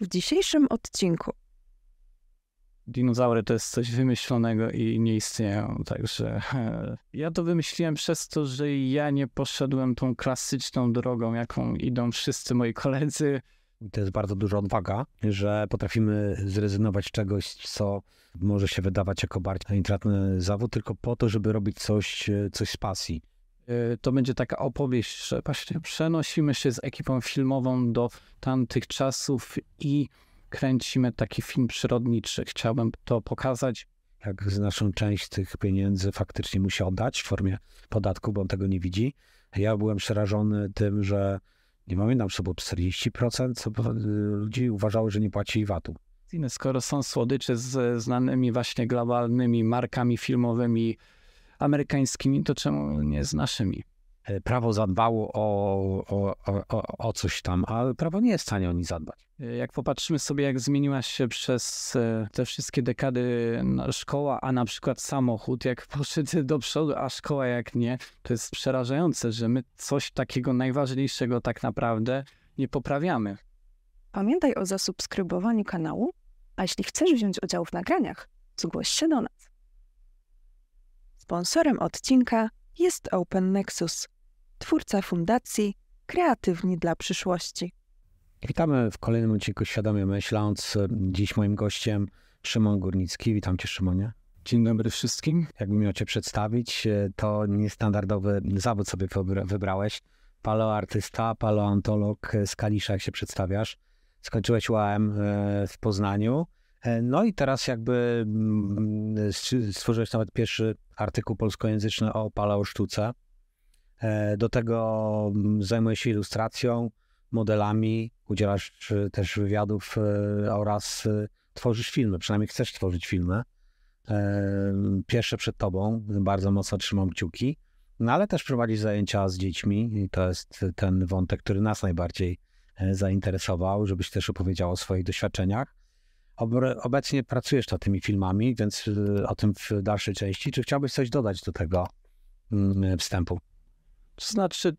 W dzisiejszym odcinku. Dinozaury to jest coś wymyślonego i nie istnieją, także ja to wymyśliłem przez to, że ja nie poszedłem tą klasyczną drogą, jaką idą wszyscy moi koledzy. To jest bardzo duża odwaga, że potrafimy zrezygnować z czegoś, co może się wydawać jako bardziej intratny zawód, tylko po to, żeby robić coś z pasji. To będzie taka opowieść, że właśnie przenosimy się z ekipą filmową do tamtych czasów i kręcimy taki film przyrodniczy. Chciałbym to pokazać. Jak znaczną część tych pieniędzy faktycznie musi oddać w formie podatku, bo on tego nie widzi. Ja byłem przerażony tym, że nie mamy tam sobą 40% ludzi uważało, że nie płacili VAT-u. Skoro są słodycze z znanymi właśnie globalnymi markami filmowymi amerykańskimi, to czemu nie z naszymi? Prawo zadbało o coś tam, ale prawo nie jest w stanie o nich zadbać. Jak popatrzymy sobie, jak zmieniła się przez te wszystkie dekady szkoła, a na przykład samochód, jak poszedł do przodu, a szkoła jak nie, to jest przerażające, że my coś takiego najważniejszego tak naprawdę nie poprawiamy. Pamiętaj o zasubskrybowaniu kanału, a jeśli chcesz wziąć udział w nagraniach, zgłoś się do nas. Sponsorem odcinka jest Open Nexus, twórca fundacji Kreatywni dla Przyszłości. Witamy w kolejnym odcinku Świadomie Myśląc. Dziś moim gościem Szymon Górnicki. Witam Cię, Szymonie. Dzień dobry wszystkim. Jakbym miał Cię przedstawić, to niestandardowy zawód sobie wybrałeś. Paleoartysta, paleontolog z Kalisza, jak się przedstawiasz. Skończyłeś UAM w Poznaniu. No i teraz jakby stworzyłeś nawet pierwszy artykuł polskojęzyczny o paleosztuce. Do tego zajmujesz się ilustracją, modelami, udzielasz też wywiadów oraz tworzysz filmy, przynajmniej chcesz tworzyć filmy. Pierwsze przed tobą, bardzo mocno trzymam kciuki, no ale też prowadzisz zajęcia z dziećmi i to jest ten wątek, który nas najbardziej zainteresował, żebyś też opowiedział o swoich doświadczeniach. Obecnie pracujesz nad tymi filmami, więc o tym w dalszej części. Czy chciałbyś coś dodać do tego wstępu? To znaczy,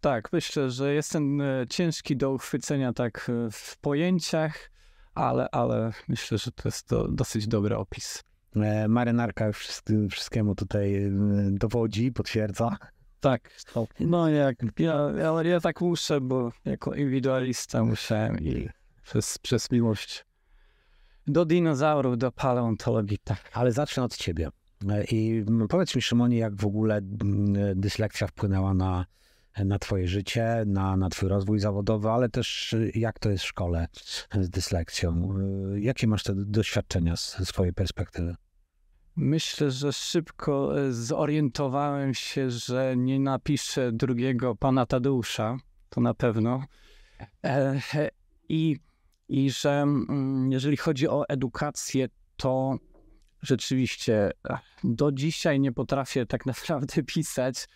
tak, myślę, że jestem ciężki do uchwycenia tak w pojęciach, ale myślę, że to jest dosyć dobry opis. Marynarka już wszystkiemu tutaj dowodzi, potwierdza. Tak, no jak ja tak muszę, bo jako indywidualista musiałem i przez miłość. Do dinozaurów, do paleontologii, tak. Ale zacznę od ciebie. I powiedz mi, Szymonie, jak w ogóle dysleksja wpłynęła na twoje życie, na twój rozwój zawodowy, ale też jak to jest w szkole z dysleksją? Jakie masz te doświadczenia z swojej perspektywy? Myślę, że szybko zorientowałem się, że nie napiszę drugiego pana Tadeusza, to na pewno. I że jeżeli chodzi o edukację, to rzeczywiście do dzisiaj nie potrafię tak naprawdę pisać.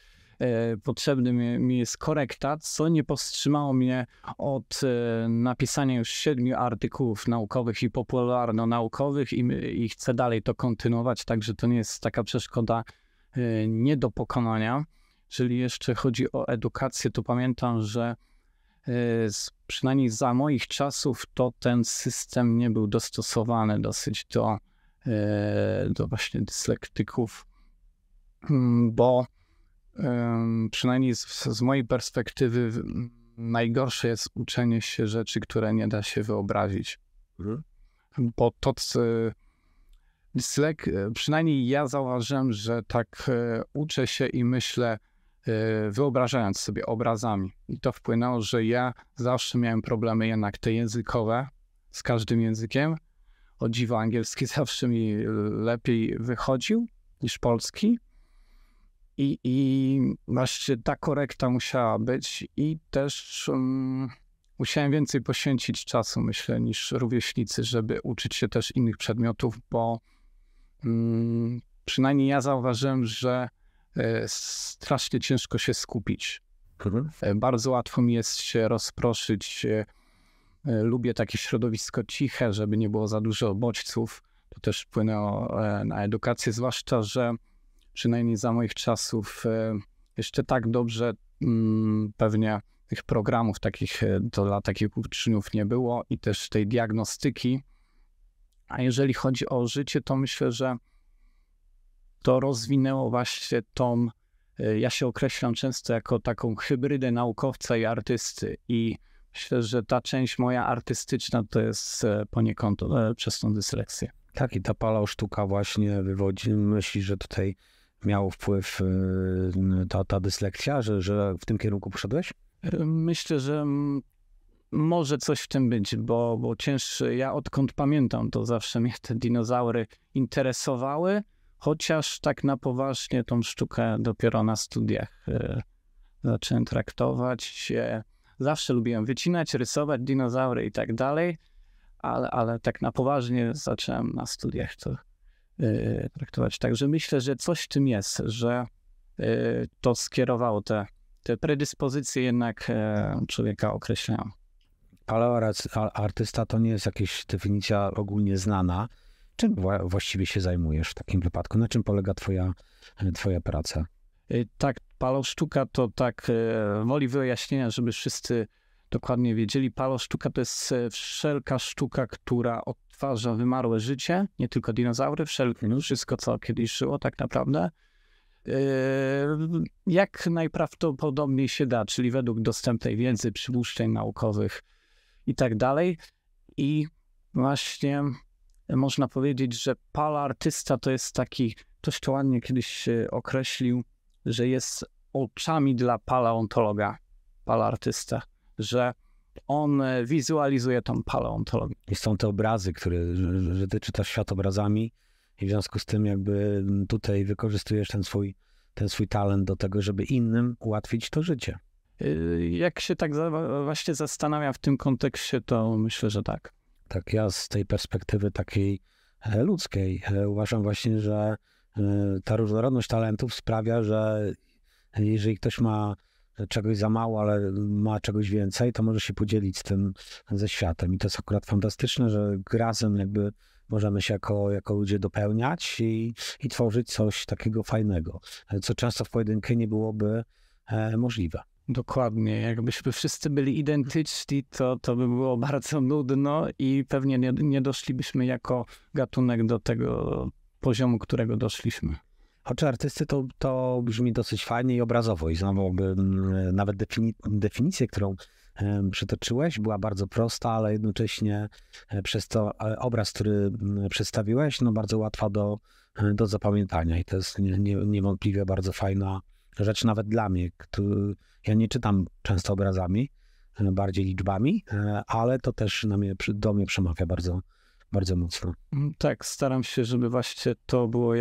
Potrzebny mi jest korekta, co nie powstrzymało mnie od napisania już 7 artykułów naukowych i popularno-naukowych i chcę dalej to kontynuować, także to nie jest taka przeszkoda nie do pokonania. Jeżeli jeszcze chodzi o edukację, to pamiętam, że przynajmniej za moich czasów to ten system nie był dostosowany dosyć do właśnie dyslektyków, bo przynajmniej z mojej perspektywy najgorsze jest uczenie się rzeczy, które nie da się wyobrazić. Bo przynajmniej ja zauważyłem, że tak uczę się i myślę, wyobrażając sobie obrazami. I to wpłynęło, że ja zawsze miałem problemy jednak te językowe z każdym językiem. O dziwo angielski zawsze mi lepiej wychodził niż polski. I właśnie ta korekta musiała być i też musiałem więcej poświęcić czasu, myślę, niż rówieśnicy, żeby uczyć się też innych przedmiotów, bo przynajmniej ja zauważyłem, że strasznie ciężko się skupić. Bardzo łatwo mi jest się rozproszyć. Lubię takie środowisko ciche, żeby nie było za dużo bodźców. To też wpłynęło na edukację, zwłaszcza, że przynajmniej za moich czasów jeszcze tak dobrze pewnie tych programów takich dla takich uczniów nie było i też tej diagnostyki. A jeżeli chodzi o życie, to myślę, że to rozwinęło właśnie tą, ja się określam często jako taką hybrydę naukowca i artysty i myślę, że ta część moja artystyczna to jest poniekąd przez tą dysleksję. Tak, i ta paleosztuka właśnie wywodzi, myśli, że tutaj miało wpływ ta dyslekcja, że w tym kierunku poszedłeś? Myślę, że może coś w tym być, bo cięższy, ja odkąd pamiętam, to zawsze mnie te dinozaury interesowały, chociaż tak na poważnie tą sztukę dopiero na studiach zacząłem traktować. Zawsze lubiłem wycinać, rysować dinozaury i tak dalej, ale tak na poważnie zacząłem na studiach to traktować. Także myślę, że coś w tym jest, że to skierowało te predyspozycje jednak człowieka określają. Paleoartysta to nie jest jakaś definicja ogólnie znana. Czym właściwie się zajmujesz w takim wypadku? Na czym polega twoja praca? Tak, paleosztuka to tak woli wyjaśnienia, żeby wszyscy dokładnie wiedzieli. Paleosztuka to jest wszelka sztuka, która odtwarza wymarłe życie, nie tylko dinozaury, wszystko, co kiedyś żyło tak naprawdę. Jak najprawdopodobniej się da, czyli według dostępnej wiedzy, przypuszczeń naukowych i tak dalej. I właśnie można powiedzieć, że paleoartysta to jest taki, ktoś to ładnie kiedyś określił, że jest oczami dla paleontologa, paleoartysta, że on wizualizuje tą paleontologię. I są te obrazy, że ty czytasz świat obrazami i w związku z tym jakby tutaj wykorzystujesz ten swój talent do tego, żeby innym ułatwić to życie. Jak się tak właśnie zastanawiam w tym kontekście, to myślę, że tak. Tak, ja z tej perspektywy takiej ludzkiej uważam właśnie, że ta różnorodność talentów sprawia, że jeżeli ktoś ma czegoś za mało, ale ma czegoś więcej, to może się podzielić z tym ze światem. I to jest akurat fantastyczne, że razem jakby możemy się jako ludzie dopełniać i tworzyć coś takiego fajnego, co często w pojedynkę nie byłoby możliwe. Dokładnie. Jakbyśmy wszyscy byli identyczni, to by było bardzo nudno i pewnie nie doszlibyśmy jako gatunek do tego poziomu, którego doszliśmy. Oczy artysty to brzmi dosyć fajnie i obrazowo i znowu nawet definicję, którą przytoczyłeś, była bardzo prosta, ale jednocześnie przez to obraz, który przedstawiłeś, no bardzo łatwa do zapamiętania i to jest niewątpliwie bardzo fajna rzecz nawet dla mnie. Ja nie czytam często obrazami, bardziej liczbami, ale to też do mnie przemawia bardzo, bardzo mocno. Tak, staram się, żeby właśnie to było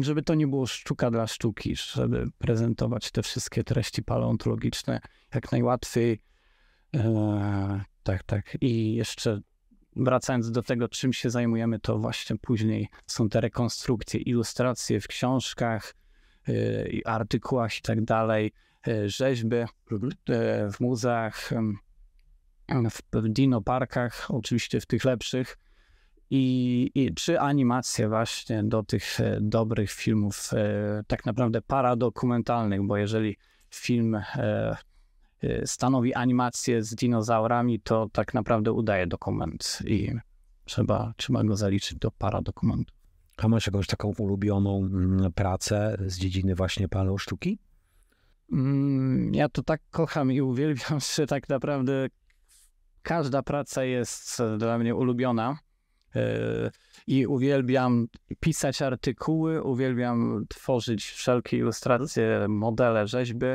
żeby to nie było sztuka dla sztuki, żeby prezentować te wszystkie treści paleontologiczne jak najłatwiej. Tak. I jeszcze wracając do tego, czym się zajmujemy, to właśnie później są te rekonstrukcje, ilustracje w książkach, artykułach i tak dalej, rzeźby w muzeach, w dinoparkach, oczywiście w tych lepszych, i czy animacje właśnie do tych dobrych filmów, tak naprawdę paradokumentalnych, bo jeżeli film stanowi animację z dinozaurami, to tak naprawdę udaje dokument i trzeba go zaliczyć do paradokumentu. A masz jakąś taką ulubioną pracę z dziedziny właśnie paleosztuki? Ja to tak kocham i uwielbiam, że tak naprawdę każda praca jest dla mnie ulubiona i uwielbiam pisać artykuły, uwielbiam tworzyć wszelkie ilustracje, modele, rzeźby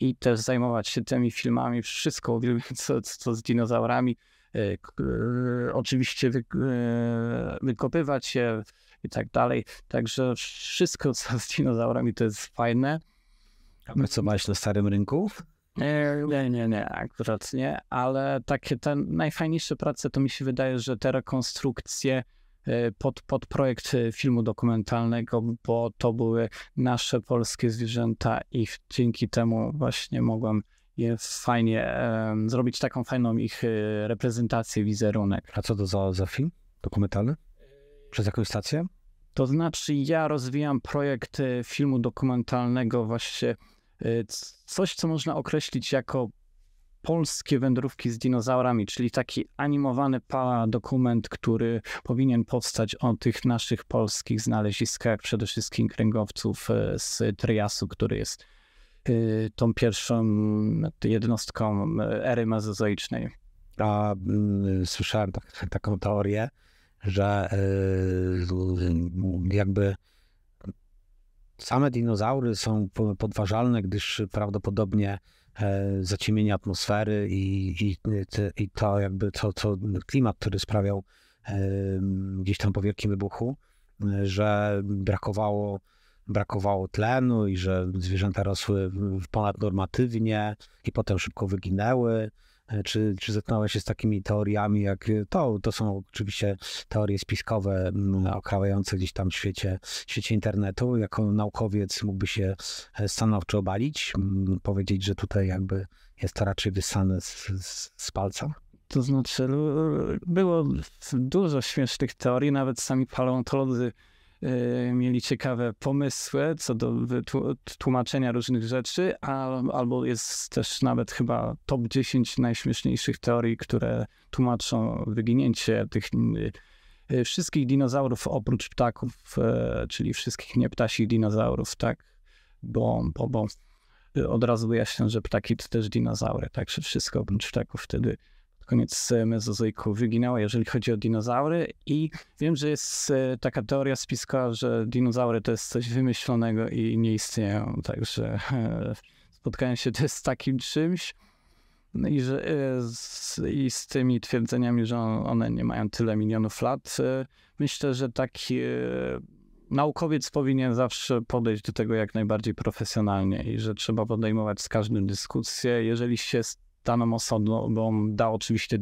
i też zajmować się tymi filmami. Wszystko uwielbiam, co z dinozaurami. Oczywiście wykopywać je i tak dalej. Także wszystko, co z dinozaurami, to jest fajne. A co masz na starym rynku? Nie, akurat nie, ale takie te najfajniejsze prace to mi się wydaje, że te rekonstrukcje pod projekt filmu dokumentalnego, bo to były nasze polskie zwierzęta i dzięki temu właśnie mogłem je fajnie zrobić taką fajną ich reprezentację, wizerunek. A co to za film dokumentalny? Przez jakąś stację? To znaczy ja rozwijam projekt filmu dokumentalnego właśnie coś, co można określić jako polskie wędrówki z dinozaurami, czyli taki animowany dokument, który powinien powstać o tych naszych polskich znaleziskach, przede wszystkim kręgowców z Triasu, który jest tą pierwszą jednostką ery mezozoicznej. A, słyszałem taką teorię, że jakby same dinozaury są podważalne, gdyż prawdopodobnie zaciemienie atmosfery i to jakby to klimat, który sprawiał gdzieś tam po wielkim wybuchu, że brakowało tlenu i że zwierzęta rosły ponadnormatywnie i potem szybko wyginęły. Czy zetknąłeś się z takimi teoriami jak to są oczywiście teorie spiskowe okrajające gdzieś tam w świecie internetu. Jako naukowiec mógłby się stanowczo obalić, powiedzieć, że tutaj jakby jest to raczej wyssane z palca? To znaczy było dużo śmiesznych teorii, nawet sami paleontolodzy mieli ciekawe pomysły co do tłumaczenia różnych rzeczy, albo jest też nawet chyba top 10 najśmieszniejszych teorii, które tłumaczą wyginięcie tych wszystkich dinozaurów oprócz ptaków, czyli wszystkich nieptasich dinozaurów, tak? Bo od razu wyjaśniam, że ptaki to też dinozaury, także wszystko oprócz ptaków wtedy koniec mezozoiku wyginęło, jeżeli chodzi o dinozaury. I wiem, że jest taka teoria spiskowa, że dinozaury to jest coś wymyślonego i nie istnieją, także spotkałem się też z takim czymś i z tymi twierdzeniami, że one nie mają tyle milionów lat. Myślę, że taki naukowiec powinien zawsze podejść do tego jak najbardziej profesjonalnie i że trzeba podejmować z każdym dyskusję, jeżeli się daną osobą, bo on da oczywiście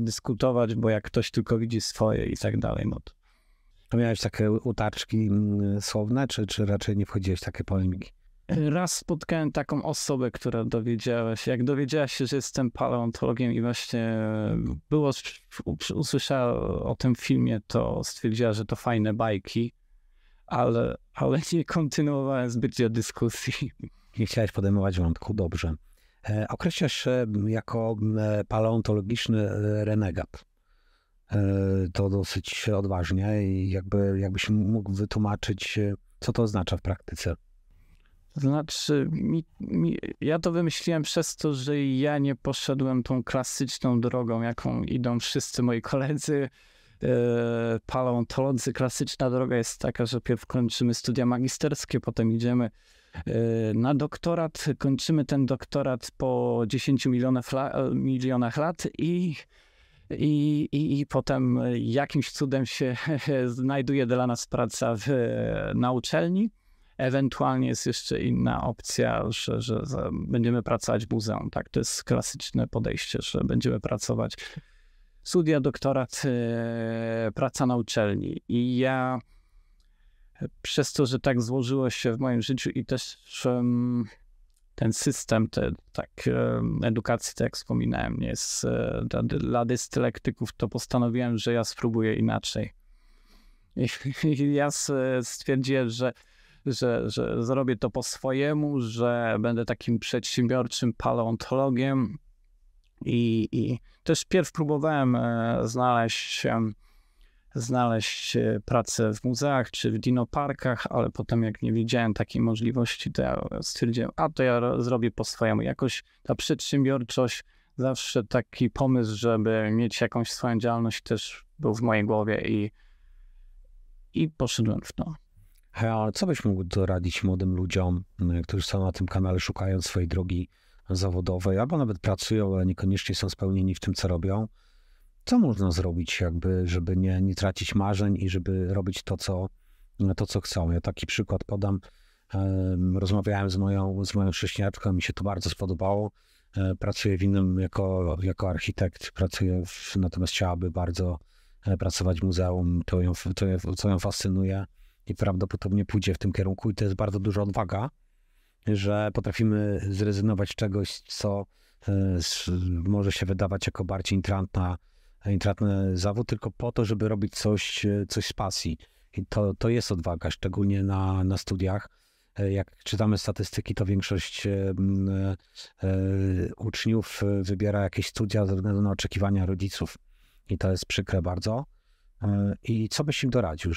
dyskutować, bo jak ktoś tylko widzi swoje i tak dalej. No to miałeś takie utarczki słowne, czy raczej nie wchodziłeś w takie polemiki? Raz spotkałem taką osobę, która dowiedziała się, że jestem paleontologiem i właśnie usłyszała o tym filmie, to stwierdziła, że to fajne bajki, ale nie kontynuowałem zbytnio dyskusji. Nie chciałeś podejmować wątku, dobrze. Określasz się jako paleontologiczny renegat. To dosyć odważnie i jakbyś mógł wytłumaczyć, co to oznacza w praktyce. To znaczy, ja to wymyśliłem przez to, że ja nie poszedłem tą klasyczną drogą, jaką idą wszyscy moi koledzy paleontolodzy. Klasyczna droga jest taka, że pierw kończymy studia magisterskie, potem idziemy na doktorat, kończymy ten doktorat po 10 milionach lat i potem jakimś cudem się znajduje dla nas praca na uczelni. Ewentualnie jest jeszcze inna opcja, że będziemy pracować w muzeum. Tak? To jest klasyczne podejście, że będziemy pracować. Studia, doktorat, praca na uczelni. I ja przez to, że tak złożyło się w moim życiu i też ten system edukacji, tak jak wspominałem, nie jest dla dyslektyków, to postanowiłem, że ja spróbuję inaczej. I ja stwierdziłem, że zrobię to po swojemu, że będę takim przedsiębiorczym paleontologiem i też pierw próbowałem znaleźć pracę w muzeach czy w dinoparkach, ale potem jak nie widziałem takiej możliwości, to ja stwierdziłem, to ja zrobię po swojemu. Jakoś ta przedsiębiorczość, zawsze taki pomysł, żeby mieć jakąś swoją działalność, też był w mojej głowie i poszedłem w to. A co byś mógł doradzić młodym ludziom, którzy są na tym kanale, szukają swojej drogi zawodowej, albo nawet pracują, ale niekoniecznie są spełnieni w tym, co robią? Co można zrobić, żeby nie tracić marzeń i żeby robić to, co chcą? Ja taki przykład podam. Rozmawiałem z moją chrześniaczką, mi się to bardzo spodobało. Pracuję w innym jako architekt, natomiast chciałaby bardzo pracować w muzeum. To ją fascynuje i prawdopodobnie pójdzie w tym kierunku. I to jest bardzo duża odwaga, że potrafimy zrezygnować z czegoś, co może się wydawać jako bardziej intratny zawód, tylko po to, żeby robić coś z pasji. I to jest odwaga, szczególnie na studiach. Jak czytamy statystyki, to większość uczniów wybiera jakieś studia ze względu na oczekiwania rodziców. I to jest przykre bardzo. I co byś im doradził,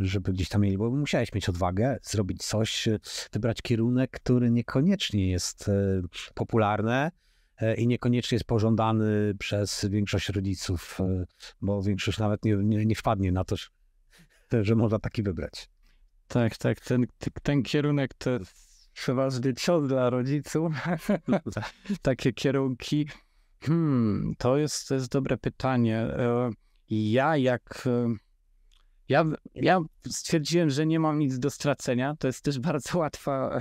żeby gdzieś tam mieli, bo musiałeś mieć odwagę zrobić coś, wybrać kierunek, który niekoniecznie jest popularny i niekoniecznie jest pożądany przez większość rodziców, bo większość nawet nie wpadnie na to, że można taki wybrać. Tak, tak. Ten kierunek to przeważnie cios dla rodziców. Takie kierunki. To jest dobre pytanie. Ja stwierdziłem, że nie mam nic do stracenia. To jest też bardzo łatwa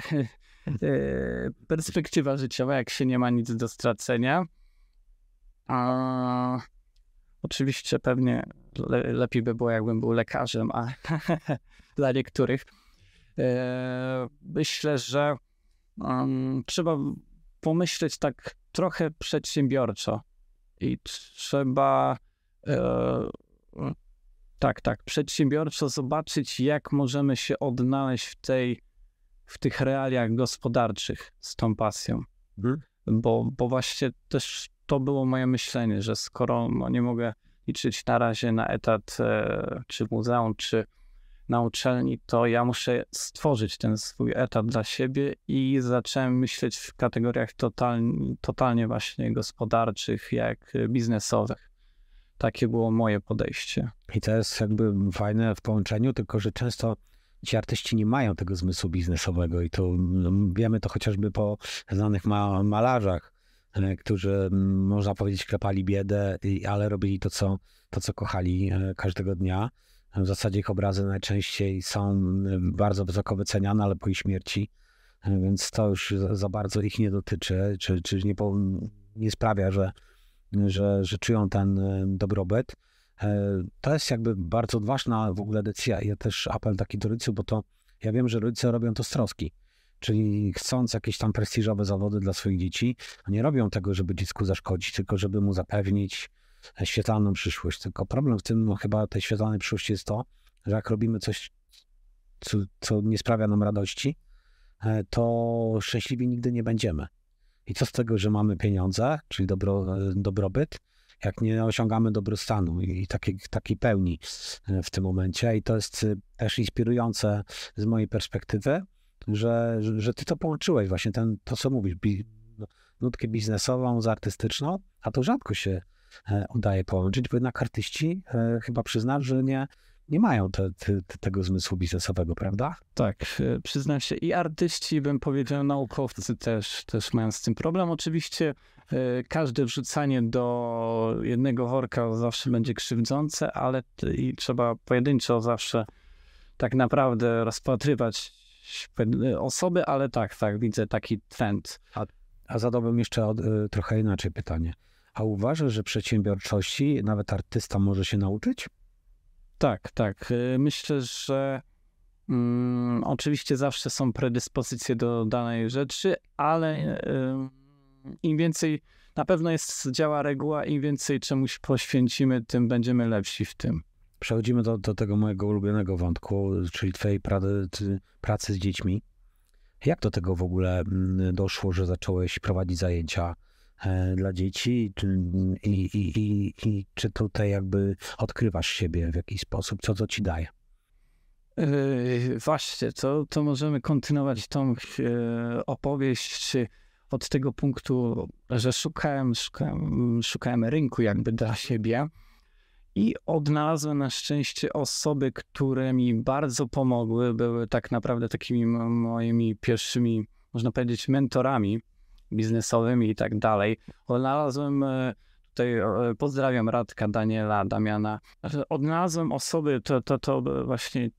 perspektywa życiowa, jak się nie ma nic do stracenia. A oczywiście pewnie lepiej by było, jakbym był lekarzem, a dla niektórych. Myślę, że trzeba pomyśleć tak trochę przedsiębiorczo i trzeba przedsiębiorczo zobaczyć, jak możemy się odnaleźć w tych realiach gospodarczych z tą pasją. Bo właśnie też to było moje myślenie, że skoro nie mogę liczyć na razie na etat czy w muzeum, czy na uczelni, to ja muszę stworzyć ten swój etat dla siebie i zacząłem myśleć w kategoriach totalnie właśnie gospodarczych, jak biznesowych. Takie było moje podejście. I to jest jakby fajne w połączeniu, tylko że często ci artyści nie mają tego zmysłu biznesowego i to wiemy to chociażby po znanych malarzach, którzy, można powiedzieć, klepali biedę, ale robili to, co kochali każdego dnia. W zasadzie ich obrazy najczęściej są bardzo wysoko wyceniane, ale po ich śmierci, więc to już za bardzo ich nie dotyczy, czy nie sprawia, że czują ten dobrobyt. To jest jakby bardzo ważna w ogóle decyzja. Ja też apel taki do rodziców, bo to ja wiem, że rodzice robią to z troski, czyli chcąc jakieś tam prestiżowe zawody dla swoich dzieci, nie robią tego, żeby dziecku zaszkodzić, tylko żeby mu zapewnić świetlaną przyszłość. Tylko problem w tym chyba tej świetlanej przyszłości jest to, że jak robimy coś, co nie sprawia nam radości, to szczęśliwi nigdy nie będziemy. I co z tego, że mamy pieniądze, czyli dobrobyt, jak nie osiągamy dobrostanu i takiej pełni w tym momencie. I to jest też inspirujące z mojej perspektywy, że ty to połączyłeś właśnie, to co mówisz, nutkę biznesową z artystyczną, a to rzadko się udaje połączyć, bo jednak artyści chyba przyznasz, że nie mają tego zmysłu biznesowego, prawda? Tak, przyznam się. I artyści, bym powiedział, naukowcy też mają z tym problem. Oczywiście każde wrzucanie do jednego worka zawsze będzie krzywdzące, ale i trzeba pojedynczo zawsze tak naprawdę rozpatrywać osoby, ale tak, widzę taki trend. A zadałbym jeszcze trochę inaczej pytanie. A uważasz, że przedsiębiorczości nawet artysta może się nauczyć? Tak. Myślę, że oczywiście zawsze są predyspozycje do danej rzeczy, ale im więcej, na pewno działa reguła, im więcej czemuś poświęcimy, tym będziemy lepsi w tym. Przechodzimy do tego mojego ulubionego wątku, czyli twojej pracy z dziećmi. Jak do tego w ogóle doszło, że zacząłeś prowadzić zajęcia dla dzieci i czy tutaj jakby odkrywasz siebie w jakiś sposób, co to ci daje? Właśnie, to możemy kontynuować tą opowieść od tego punktu, że szukałem rynku jakby dla siebie i odnalazłem na szczęście osoby, które mi bardzo pomogły, były tak naprawdę takimi moimi pierwszymi, można powiedzieć, mentorami biznesowymi i tak dalej. Odnalazłem, tutaj pozdrawiam Radka, Daniela, Damiana. Odnalazłem osoby, to właśnie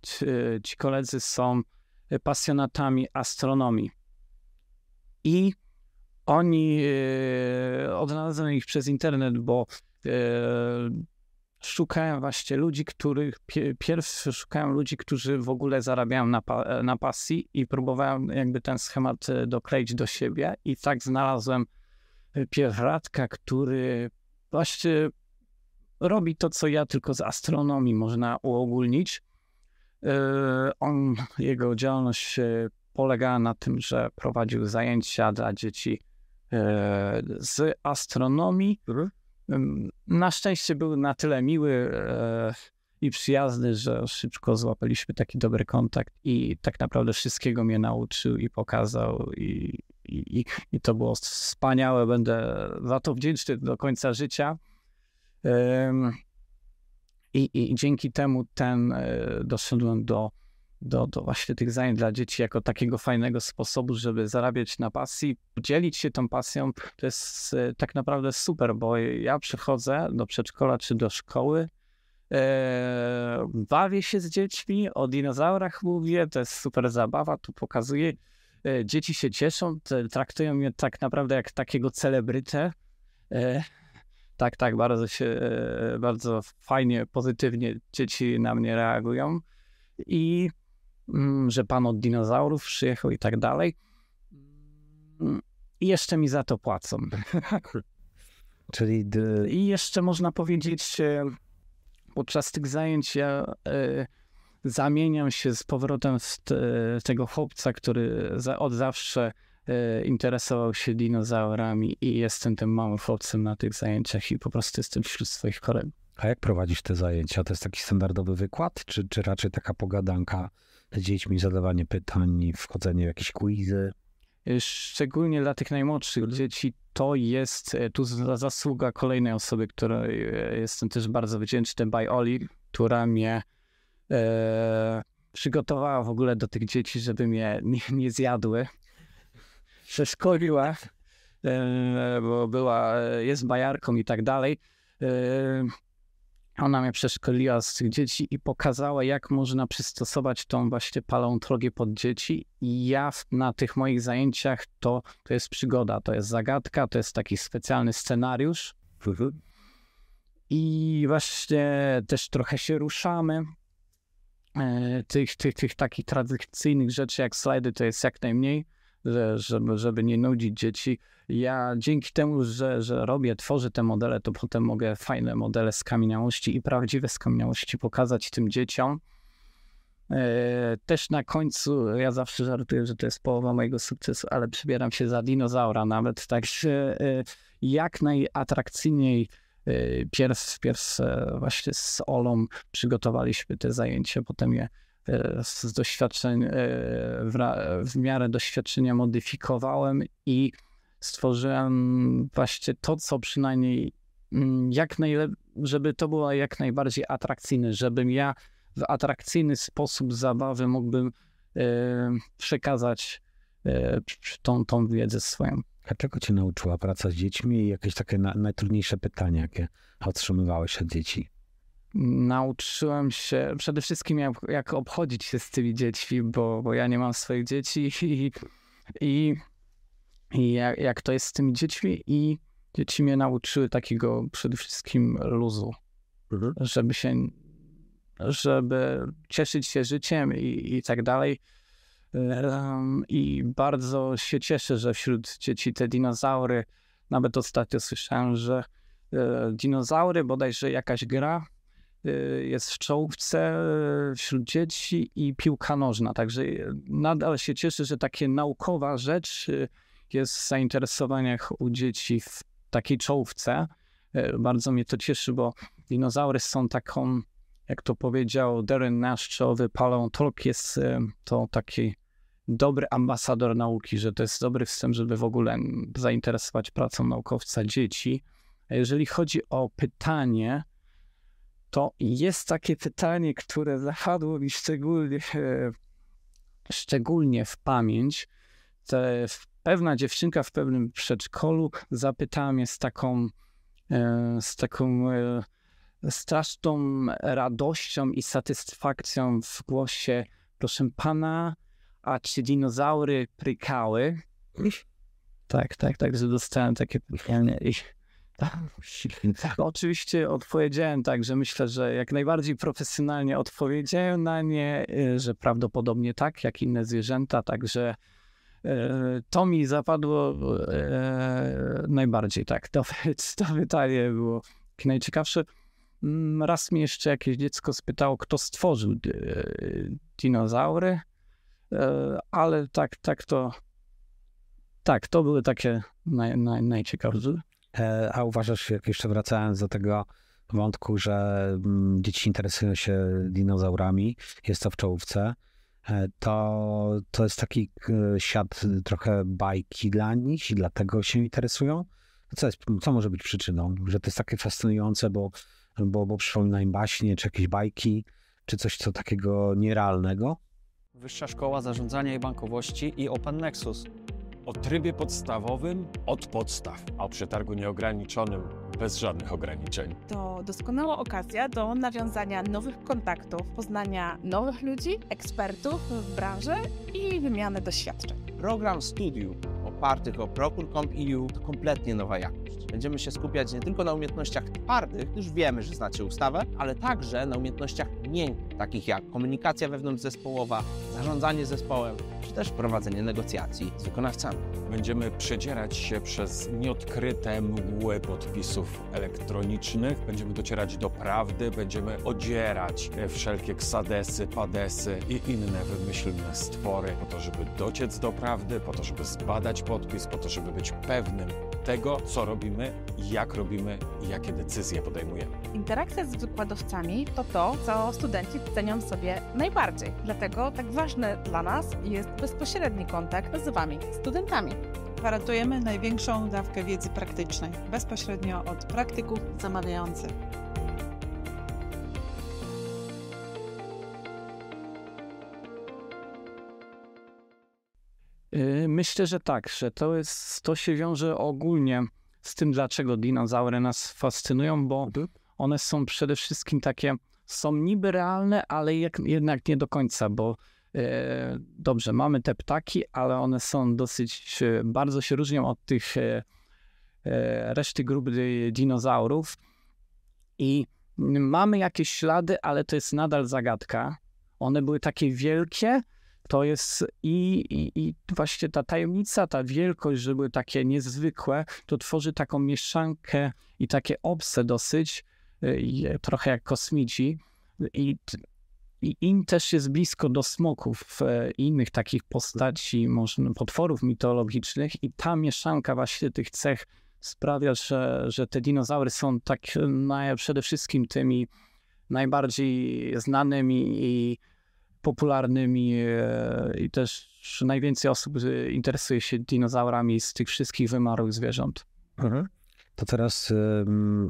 ci koledzy są pasjonatami astronomii. I oni, odnalazłem ich przez internet, bo szukałem właśnie ludzi, którzy w ogóle zarabiają na pasji i próbowałem jakby ten schemat dokleić do siebie i tak znalazłem Radka, który właśnie robi to, co ja, tylko z astronomii, można uogólnić. Jego działalność polegała na tym, że prowadził zajęcia dla dzieci z astronomii. Na szczęście był na tyle miły i przyjazny, że szybko złapaliśmy taki dobry kontakt i tak naprawdę wszystkiego mnie nauczył i pokazał i to było wspaniałe. Będę za to wdzięczny do końca życia. I dzięki temu doszedłem do właśnie tych zajęć dla dzieci jako takiego fajnego sposobu, żeby zarabiać na pasji, dzielić się tą pasją. To jest tak naprawdę super, bo ja przychodzę do przedszkola czy do szkoły, bawię się z dziećmi, o dinozaurach mówię, to jest super zabawa, tu pokazuję. Dzieci się cieszą, traktują mnie tak naprawdę jak takiego celebrytę. Tak, bardzo fajnie, pozytywnie dzieci na mnie reagują i że pan od dinozaurów przyjechał i tak dalej. I jeszcze mi za to płacą. Czyli i jeszcze można powiedzieć, podczas tych zajęć ja zamieniam się z powrotem w tego chłopca, który od zawsze interesował się dinozaurami i jestem tym małym chłopcem na tych zajęciach i po prostu jestem wśród swoich kolegów. A jak prowadzisz te zajęcia? To jest taki standardowy wykład, czy raczej taka pogadanka z dziećmi, zadawanie pytań, wchodzenie w jakieś quizy? Szczególnie dla tych najmłodszych dzieci to jest tu zasługa kolejnej osoby, której jestem też bardzo wdzięczny, Oli, która mnie przygotowała w ogóle do tych dzieci, żeby mnie nie zjadły. Przeszkoliła, bo jest bajarką i tak dalej. Ona mnie przeszkoliła z tych dzieci i pokazała, jak można przystosować tą właśnie paleontologię pod dzieci. I ja na tych moich zajęciach to jest przygoda, to jest zagadka, to jest taki specjalny scenariusz. I właśnie też trochę się ruszamy. Tych takich tradycyjnych rzeczy jak slajdy to jest jak najmniej. Żeby nie nudzić dzieci. Ja dzięki temu, że robię, tworzę te modele, to potem mogę fajne modele skamieniałości i prawdziwe skamieniałości pokazać tym dzieciom. Też na końcu, ja zawsze żartuję, że to jest połowa mojego sukcesu, ale przybieram się za dinozaura nawet, także jak najatrakcyjniej właśnie z Olą przygotowaliśmy te zajęcia, potem je z doświadczeń, w miarę doświadczenia modyfikowałem i stworzyłem właśnie to, co przynajmniej żeby to było jak najbardziej atrakcyjne, żebym ja w atrakcyjny sposób zabawy mógłbym przekazać tą wiedzę swoją. A czego cię nauczyła praca z dziećmi i jakieś takie najtrudniejsze pytania, jakie otrzymywałeś od dzieci? Nauczyłem się przede wszystkim jak obchodzić się z tymi dziećmi, bo ja nie mam swoich dzieci i jak to jest z tymi dziećmi i dzieci mnie nauczyły takiego przede wszystkim luzu, żeby cieszyć się życiem i tak dalej. I bardzo się cieszę, że wśród dzieci te dinozaury, nawet ostatnio słyszałem, że dinozaury, bodajże jakaś gra jest w czołówce wśród dzieci i piłka nożna. Także nadal się cieszę, że taka naukowa rzecz jest w zainteresowaniach u dzieci w takiej czołówce. Bardzo mnie to cieszy, bo dinozaury są taką, jak to powiedział Darren Nash, czy owy paleontolog, jest to taki dobry ambasador nauki, że to jest dobry wstęp, żeby w ogóle zainteresować pracą naukowca dzieci. Jeżeli chodzi o pytanie, to jest takie pytanie, które zapadło mi szczególnie w pamięć. Pewna dziewczynka w pewnym przedszkolu zapytała mnie z taką straszną radością i satysfakcją w głosie: proszę pana, a czy dinozaury prykały? Tak, że dostałem takie pytanie. Tak, oczywiście odpowiedziałem tak, że myślę, że jak najbardziej profesjonalnie odpowiedziałem na nie, że prawdopodobnie tak, jak inne zwierzęta, także to mi zapadło najbardziej, tak, to pytanie było najciekawsze. Raz mi jeszcze jakieś dziecko spytało, kto stworzył dinozaury. ale to były takie najciekawsze. A uważasz, jak jeszcze wracając do tego wątku, że dzieci interesują się dinozaurami, jest to w czołówce, to jest taki świat trochę bajki dla nich i dlatego się interesują? Co może być przyczyną? Że to jest takie fascynujące, bo przypomina im baśnie, czy jakieś bajki, czy coś co takiego nierealnego? Wyższa Szkoła Zarządzania i Bankowości i Open Nexus. O trybie podstawowym od podstaw, a o przetargu nieograniczonym bez żadnych ograniczeń. To doskonała okazja do nawiązania nowych kontaktów, poznania nowych ludzi, ekspertów w branży i wymiany doświadczeń. Program studiów opartych o Procure.com.eu to kompletnie nowa jakość. Będziemy się skupiać nie tylko na umiejętnościach twardych, już wiemy, że znacie ustawę, ale także na umiejętnościach miękkich, takich jak komunikacja wewnątrzzespołowa, zarządzanie zespołem, czy też prowadzenie negocjacji z wykonawcami. Będziemy przedzierać się przez nieodkryte mgły podpisów elektronicznych, będziemy docierać do prawdy, będziemy odzierać wszelkie ksadesy, padesy i inne wymyślne stwory po to, żeby dociec do prawdy, po to, żeby zbadać podpis, po to, żeby być pewnym tego, co robimy, jak robimy i jakie decyzje podejmujemy. Interakcja z wykładowcami to to, co studenci cenią sobie najbardziej. Dlatego tak ważny dla nas jest bezpośredni kontakt z Wami, studentami. Gwarantujemy największą dawkę wiedzy praktycznej, bezpośrednio od praktyków zamawiających. Myślę, że tak, że to się wiąże ogólnie z tym, dlaczego dinozaury nas fascynują, bo one są przede wszystkim takie, są niby realne, ale jednak nie do końca, bo dobrze, mamy te ptaki, ale one są dosyć, bardzo się różnią od tych reszty grupy dinozaurów i mamy jakieś ślady, ale to jest nadal zagadka. One były takie wielkie, to jest i właśnie ta tajemnica, ta wielkość, że były takie niezwykłe, to tworzy taką mieszankę i takie obce dosyć, trochę jak kosmici i im też jest blisko do smoków i innych takich postaci, potworów mitologicznych i ta mieszanka właśnie tych cech sprawia, że te dinozaury są tak przede wszystkim tymi najbardziej znanymi i popularnymi i też najwięcej osób interesuje się dinozaurami z tych wszystkich wymarłych zwierząt. Mhm. To teraz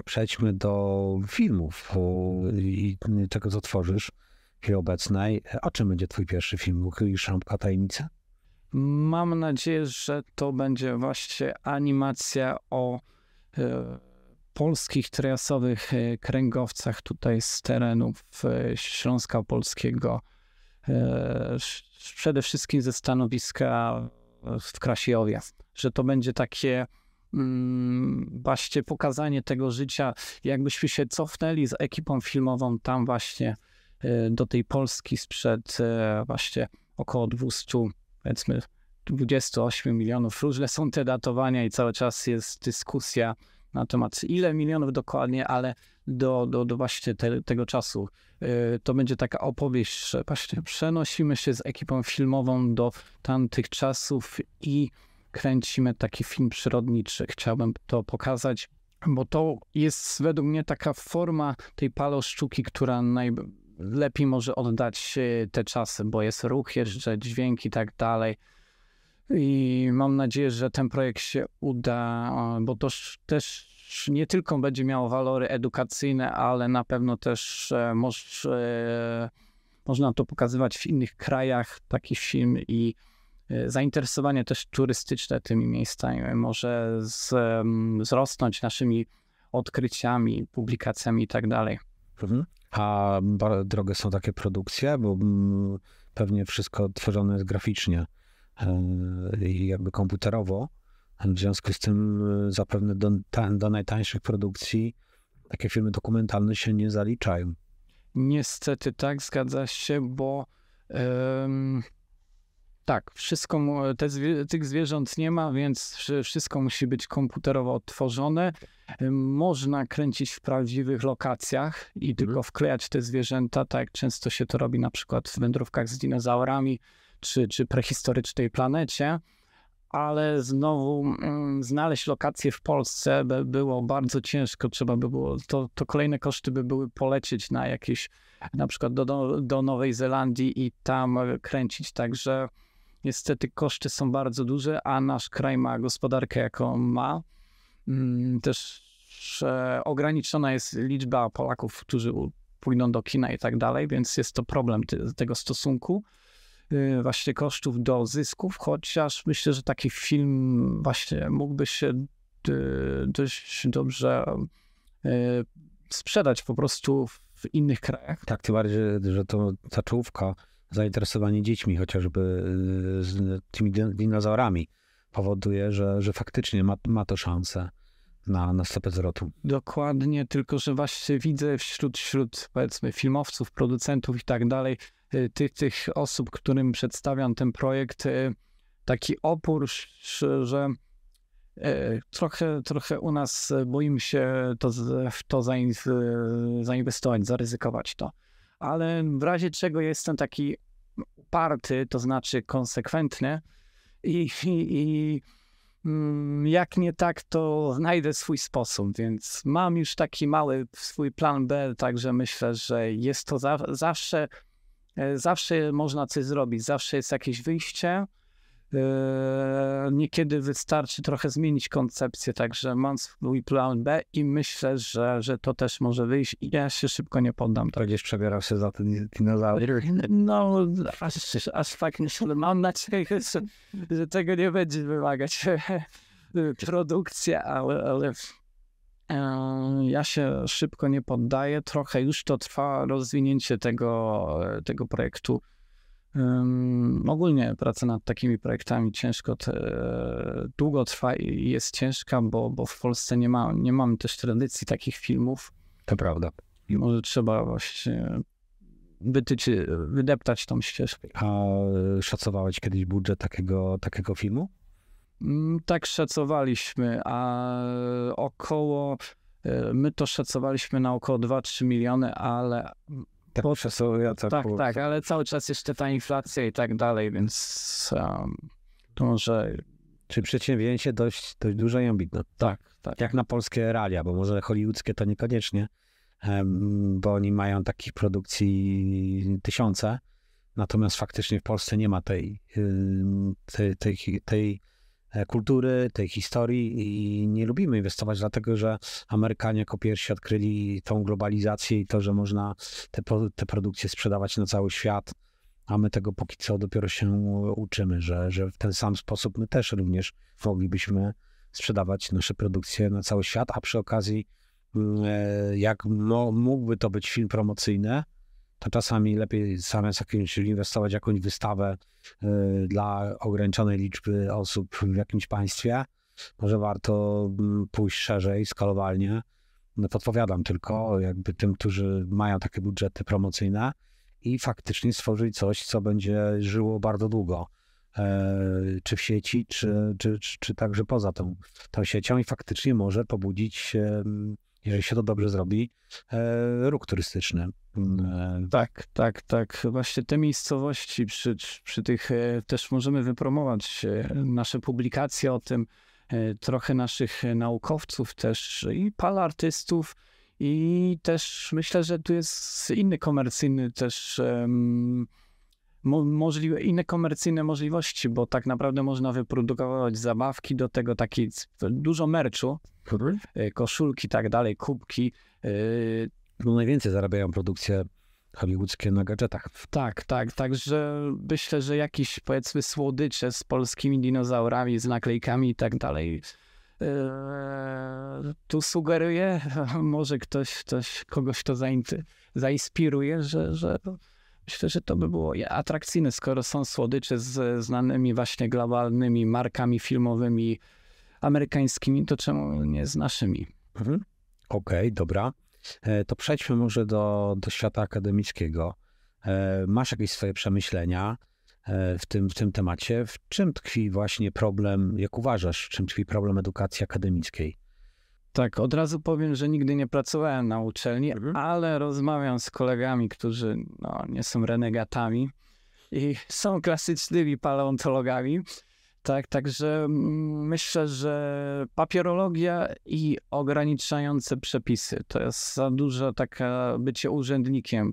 przejdźmy do filmów i tego, co tworzysz w chwili obecnej. O czym będzie twój pierwszy film? Ukryjesz rąbka tajemnicy? Mam nadzieję, że to będzie właśnie animacja o polskich triasowych kręgowcach tutaj z terenów Śląska Polskiego. Przede wszystkim ze stanowiska w Krasiowie, że to będzie takie właśnie pokazanie tego życia, jakbyśmy się cofnęli z ekipą filmową tam właśnie do tej Polski sprzed właśnie około 200, powiedzmy 28 milionów. Różne są te datowania i cały czas jest dyskusja na temat ile milionów dokładnie, ale do właśnie tego czasu. To będzie taka opowieść, że właśnie przenosimy się z ekipą filmową do tamtych czasów i kręcimy taki film przyrodniczy. Chciałbym to pokazać, bo to jest według mnie taka forma tej paleosztuki, która najlepiej może oddać te czasy, bo jest ruch jeszcze, dźwięk i tak dalej. I mam nadzieję, że ten projekt się uda, bo to też nie tylko będzie miało walory edukacyjne, ale na pewno też można to pokazywać w innych krajach, taki film i zainteresowanie też turystyczne tymi miejscami może wzrosnąć naszymi odkryciami, publikacjami i tak dalej. A drogie są takie produkcje, bo pewnie wszystko tworzone jest graficznie i jakby komputerowo. W związku z tym zapewne do najtańszych produkcji takie filmy dokumentalne się nie zaliczają. Niestety tak, zgadza się, bo tak, wszystko, tych zwierząt nie ma, więc wszystko musi być komputerowo odtworzone. Można kręcić w prawdziwych lokacjach i tylko wklejać te zwierzęta, tak jak często się to robi na przykład w wędrówkach z dinozaurami, czy prehistorycznej planecie, ale znowu znaleźć lokację w Polsce by było bardzo ciężko, trzeba by było, to kolejne koszty by były polecieć na jakieś, na przykład do Nowej Zelandii i tam kręcić, także niestety koszty są bardzo duże, a nasz kraj ma gospodarkę jaką ma, też ograniczona jest liczba Polaków, którzy pójdą do kina i tak dalej, więc jest to problem tego stosunku właśnie kosztów do zysków, chociaż myślę, że taki film właśnie mógłby się dość dobrze sprzedać po prostu w innych krajach. Tak, tym bardziej, że to ta czołówka, zainteresowanie dziećmi chociażby z tymi dinozaurami powoduje, że faktycznie ma to szansę na stopę zwrotu. Dokładnie, tylko że właśnie widzę wśród powiedzmy filmowców, producentów i tak dalej, tych osób, którym przedstawiam ten projekt, taki opór, że trochę u nas boimy się w to zainwestować, zaryzykować to. Ale w razie czego jestem taki uparty, to znaczy konsekwentny i jak nie tak, to znajdę swój sposób, więc mam już taki mały swój plan B, także myślę, że jest to zawsze można coś zrobić, zawsze jest jakieś wyjście. Niekiedy wystarczy trochę zmienić koncepcję, także mam swój plan B i myślę, że to też może wyjść i ja się szybko nie poddam. Tak. Gdzieś przebierał się za ten dinozaur. No, aż tak nie myślę. Mam nadzieję, że tego nie będzie wymagać produkcja, ale ja się szybko nie poddaję. Trochę już to trwa rozwinięcie tego projektu. Ogólnie praca nad takimi projektami długo trwa i jest ciężka, bo w Polsce nie mamy też tradycji takich filmów. To prawda. I może trzeba właśnie wydeptać tą ścieżkę. A szacowałeś kiedyś budżet takiego filmu? Tak szacowaliśmy, a my to szacowaliśmy na około 2-3 miliony, ale... Tak, ale cały czas jeszcze ta inflacja i tak dalej, więc to może... Czyli przedsięwzięcie dość duże i ambitne. Tak. Jak na polskie realia, bo może hollywoodzkie to niekoniecznie, bo oni mają takich produkcji tysiące, natomiast faktycznie w Polsce nie ma tej kultury, tej historii i nie lubimy inwestować, dlatego że Amerykanie jako pierwsi odkryli tą globalizację i to, że można te produkcje sprzedawać na cały świat, a my tego póki co dopiero się uczymy, że w ten sam sposób my też również moglibyśmy sprzedawać nasze produkcje na cały świat, a przy okazji jak mógłby to być film promocyjny, to czasami lepiej zamiast inwestować w jakąś wystawę dla ograniczonej liczby osób w jakimś państwie, może warto pójść szerzej, skalowalnie. No, podpowiadam tylko jakby tym, którzy mają takie budżety promocyjne i faktycznie stworzyć coś, co będzie żyło bardzo długo, czy w sieci, czy także poza tą siecią i faktycznie może pobudzić, jeżeli się to dobrze zrobi, ruch turystyczny. Tak. Właśnie te miejscowości przy tych też możemy wypromować nasze publikacje o tym, trochę naszych naukowców też i paleoartystów i też myślę, że tu jest inny komercyjny też inne komercyjne możliwości, bo tak naprawdę można wyprodukować zabawki do tego, taki dużo merczu, koszulki i tak dalej, kubki. No najwięcej zarabiają produkcje hollywoodzkie na gadżetach. Tak. Także myślę, że jakieś powiedzmy słodycze z polskimi dinozaurami, z naklejkami i tak dalej. Tu sugeruję, może kogoś to zainspiruje, że myślę, że to by było atrakcyjne, skoro są słodycze z znanymi właśnie globalnymi markami filmowymi amerykańskimi, to czemu nie z naszymi? Okej, dobra. To przejdźmy może do świata akademickiego. Masz jakieś swoje przemyślenia w tym temacie? W czym tkwi właśnie problem, jak uważasz, w czym tkwi problem edukacji akademickiej? Tak, od razu powiem, że nigdy nie pracowałem na uczelni, ale rozmawiam z kolegami, którzy nie są renegatami i są klasycznymi paleontologami. Tak, także myślę, że papierologia i ograniczające przepisy to jest za duże taka bycie urzędnikiem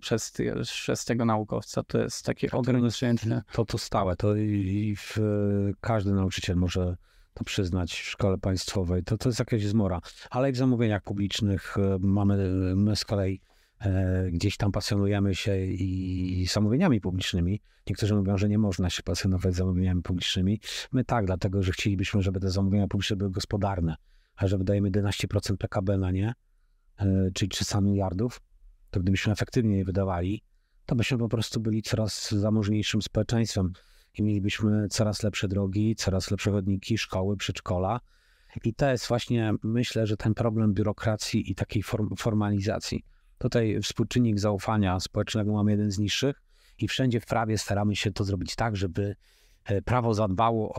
przez tego naukowca, to jest takie ograniczenie. To stałe, to i każdy nauczyciel może to przyznać w szkole państwowej, to jest jakaś zmora, ale i w zamówieniach publicznych mamy, my z kolei gdzieś tam pasjonujemy się i zamówieniami publicznymi. Niektórzy mówią, że nie można się pasjonować zamówieniami publicznymi. My tak, dlatego że chcielibyśmy, żeby te zamówienia publiczne były gospodarne, a że wydajemy 11% PKB na nie, czyli 300 miliardów, to gdybyśmy efektywnie je wydawali, to byśmy po prostu byli coraz zamożniejszym społeczeństwem i mielibyśmy coraz lepsze drogi, coraz lepsze chodniki, szkoły, przedszkola. I to jest właśnie, myślę, że ten problem biurokracji i takiej formalizacji. Tutaj współczynnik zaufania społecznego mamy jeden z niższych i wszędzie w prawie staramy się to zrobić tak, żeby prawo zadbało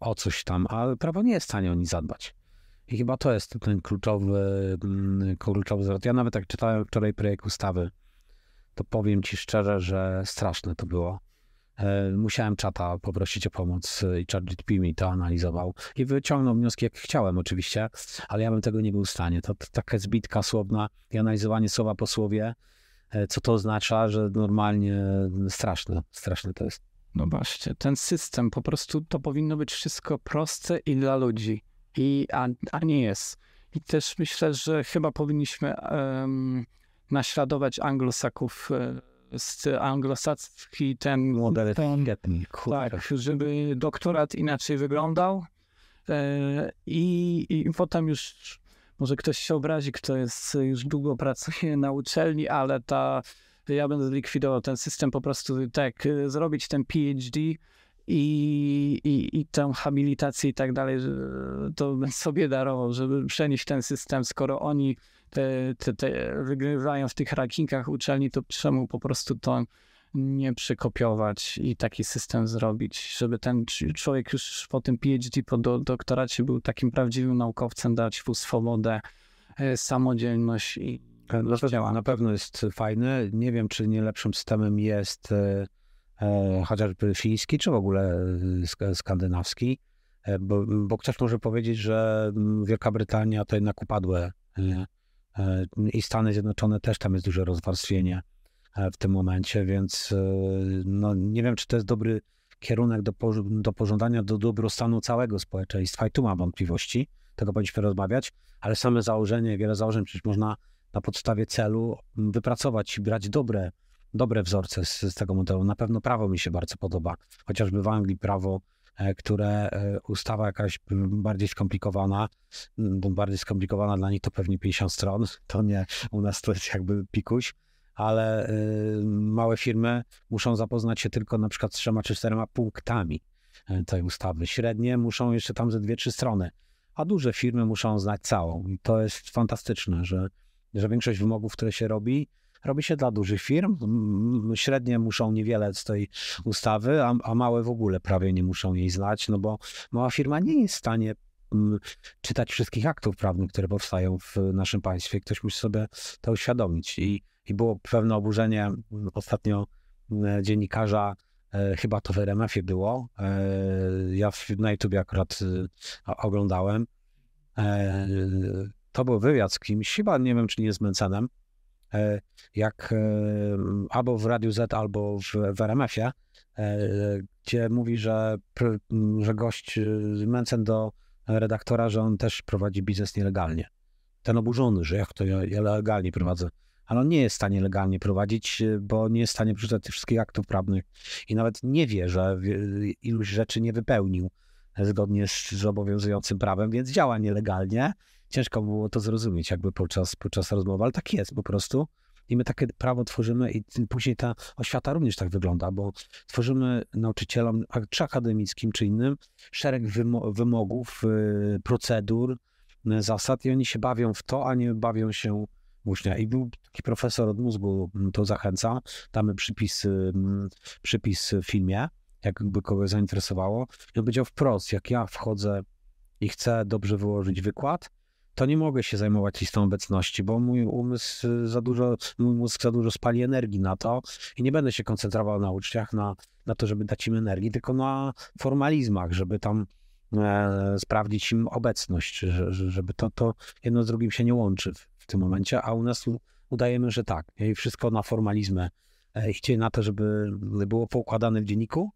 o coś tam, ale prawo nie jest w stanie o nic zadbać. I chyba to jest ten kluczowy zwrot. Ja nawet jak czytałem wczoraj projekt ustawy, to powiem ci szczerze, że straszne to było. Musiałem czata poprosić o pomoc i ChatGPT mi to analizował i wyciągnął wnioski jak chciałem oczywiście, ale ja bym tego nie był w stanie. To taka zbitka słowna i analizowanie słowa po słowie, co to oznacza, że normalnie straszne to jest. No właśnie, ten system, po prostu to powinno być wszystko proste i dla ludzi, a nie jest. I też myślę, że chyba powinniśmy naśladować anglosaków, z anglosacki ten model, tak, żeby doktorat inaczej wyglądał i potem już może ktoś się obrazi, kto jest, już długo pracuje na uczelni, ale ja będę zlikwidował ten system, po prostu tak, zrobić ten PhD i tę habilitację i tak dalej, to bym sobie darował, żeby przenieść ten system, skoro oni wygrywają w tych rankingach uczelni, to czemu po prostu to nie przekopiować i taki system zrobić, żeby ten człowiek już po tym PhD, po doktoracie był takim prawdziwym naukowcem, dać mu swobodę, samodzielność i działa. Na pewno jest fajny. Nie wiem, czy nie lepszym systemem jest chociażby fiński, czy w ogóle skandynawski, bo ktoś może powiedzieć, że Wielka Brytania to jednak upadłe i Stany Zjednoczone też tam jest duże rozwarstwienie w tym momencie, więc no, nie wiem, czy to jest dobry kierunek do pożądania, do dobrostanu całego społeczeństwa i tu mam wątpliwości, tego powinniśmy rozmawiać, ale same założenie, wiele założeń przecież można na podstawie celu wypracować i brać dobre wzorce z tego modelu. Na pewno prawo mi się bardzo podoba, chociażby w Anglii prawo, które ustawa jakaś bardziej skomplikowana dla nich to pewnie 50 stron, to nie, u nas to jest jakby pikuś, ale małe firmy muszą zapoznać się tylko na przykład z 3 czy 4 punktami tej ustawy. Średnie muszą jeszcze tam ze 2-3 strony, a duże firmy muszą znać całą. I to jest fantastyczne, że większość wymogów, które się robi się dla dużych firm. Średnie muszą niewiele z tej ustawy, a małe w ogóle prawie nie muszą jej znać, no bo mała firma nie jest w stanie czytać wszystkich aktów prawnych, które powstają w naszym państwie. Ktoś musi sobie to uświadomić. I było pewne oburzenie ostatnio dziennikarza, chyba to w RMF-ie było. Ja na YouTubie akurat oglądałem. To był wywiad z kimś, chyba nie wiem, czy nie z Mencenem, jak albo w Radiu Z, albo w RMF-ie, gdzie mówi, że gość Mencen do redaktora, że on też prowadzi biznes nielegalnie. Ten oburzony, że jak to ja legalnie prowadzę. Ale on nie jest w stanie legalnie prowadzić, bo nie jest w stanie przeczytać tych wszystkich aktów prawnych i nawet nie wie, że iluś rzeczy nie wypełnił zgodnie z obowiązującym prawem, więc działa nielegalnie. Ciężko było to zrozumieć jakby podczas rozmowy, ale tak jest po prostu. I my takie prawo tworzymy i później ta oświata również tak wygląda, bo tworzymy nauczycielom, czy akademickim, czy innym, szereg wymogów, procedur, zasad i oni się bawią w to, a nie bawią się w ucznia. I był taki profesor od mózgu, to zachęca, damy przypis w filmie, jakby kogoś zainteresowało. I on powiedział wprost, jak ja wchodzę i chcę dobrze wyłożyć wykład, to nie mogę się zajmować listą obecności, bo mój mózg za dużo spali energii na to i nie będę się koncentrował na uczniach, na to, żeby dać im energii, tylko na formalizmach, żeby tam sprawdzić im obecność, żeby to jedno z drugim się nie łączy w tym momencie, a u nas udajemy, że tak. I wszystko na formalizmę idzie, na to, żeby było poukładane w dzienniku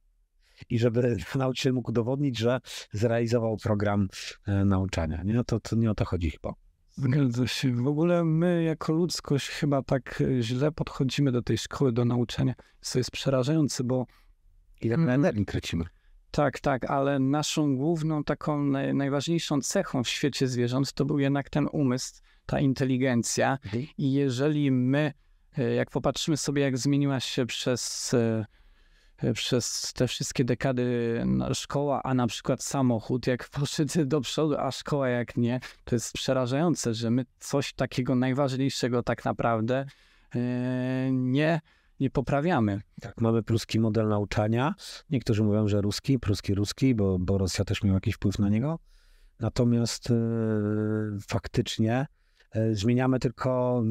i żeby nauczyciel mógł udowodnić, że zrealizował program nauczania. Nie? To nie o to chodzi chyba. Zgadza się. W ogóle my jako ludzkość chyba tak źle podchodzimy do tej szkoły, do nauczania, co jest przerażające, bo... Ile energii tracimy. Tak, tak, ale naszą główną, taką najważniejszą cechą w świecie zwierząt to był jednak ten umysł, ta inteligencja. I jeżeli my, jak popatrzymy sobie, jak zmieniła się przez te wszystkie dekady szkoła, a na przykład samochód, jak poszedł do przodu, a szkoła jak nie, to jest przerażające, że my coś takiego najważniejszego tak naprawdę nie poprawiamy. Tak, mamy pruski model nauczania. Niektórzy mówią, że pruski, bo Rosja też miała jakiś wpływ na niego. Natomiast faktycznie zmieniamy tylko,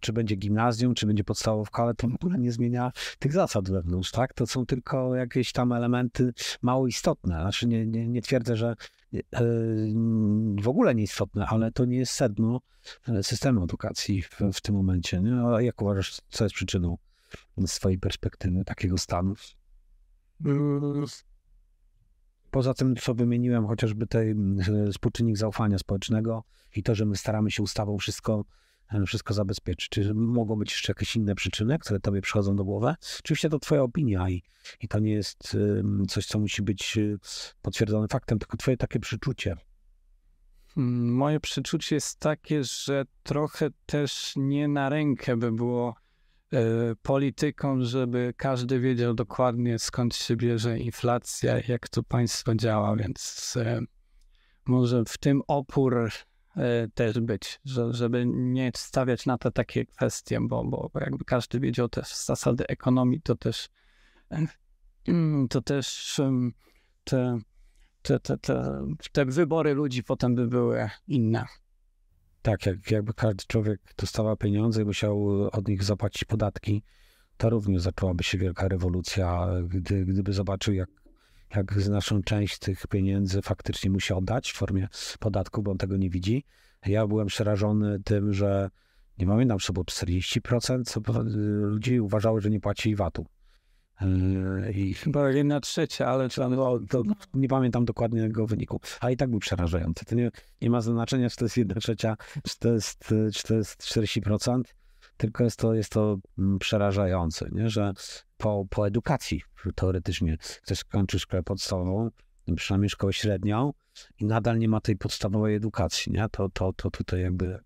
czy będzie gimnazjum, czy będzie podstawówka, ale to w ogóle nie zmienia tych zasad wewnątrz, tak? To są tylko jakieś tam elementy mało istotne. Znaczy nie twierdzę, że w ogóle nieistotne, ale to nie jest sedno systemu edukacji w tym momencie. Nie? A jak uważasz, co jest przyczyną z swojej perspektywy takiego stanu? Poza tym, co wymieniłem, chociażby współczynnik zaufania społecznego i to, że my staramy się ustawą wszystko zabezpieczyć. Czy mogą być jeszcze jakieś inne przyczyny, które tobie przychodzą do głowy? Oczywiście to twoja opinia i to nie jest coś, co musi być potwierdzone faktem, tylko twoje takie przeczucie. Moje przeczucie jest takie, że trochę też nie na rękę by było politykom, żeby każdy wiedział dokładnie, skąd się bierze inflacja, jak to państwo działa, więc może w tym opór też być, żeby nie stawiać na to takie kwestie, bo jakby każdy wiedział też zasady ekonomii, to też te wybory ludzi potem by były inne. Tak, jakby każdy człowiek dostawał pieniądze i musiał od nich zapłacić podatki, to również zaczęłaby się wielka rewolucja, gdyby zobaczył, jak znaczną część tych pieniędzy faktycznie musi oddać w formie podatku, bo on tego nie widzi. Ja byłem przerażony tym, że nie pamiętam, czy było 40% ludzi uważało, że nie płacili VAT-u. I chyba 1/3, ale nie pamiętam dokładnie jego wyniku, a i tak był przerażający. To nie ma znaczenia, czy to jest 1/3, czy to jest 40%, tylko jest to przerażające, nie? Że po edukacji teoretycznie ktoś kończy szkołę podstawową, przynajmniej szkołę średnią i nadal nie ma tej podstawowej edukacji, nie? To tutaj jakby...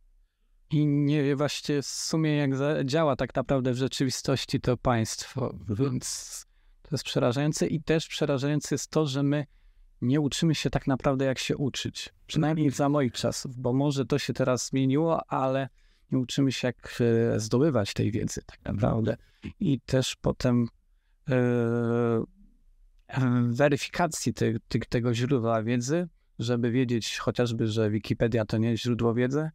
I nie wie właśnie w sumie, jak działa tak naprawdę w rzeczywistości to państwo, więc to jest przerażające i też przerażające jest to, że my nie uczymy się tak naprawdę, jak się uczyć, przynajmniej za moich czasów, bo może to się teraz zmieniło, ale nie uczymy się, jak zdobywać tej wiedzy tak naprawdę i też potem weryfikacji tego źródła wiedzy, żeby wiedzieć chociażby, że Wikipedia to nie jest źródło wiedzy,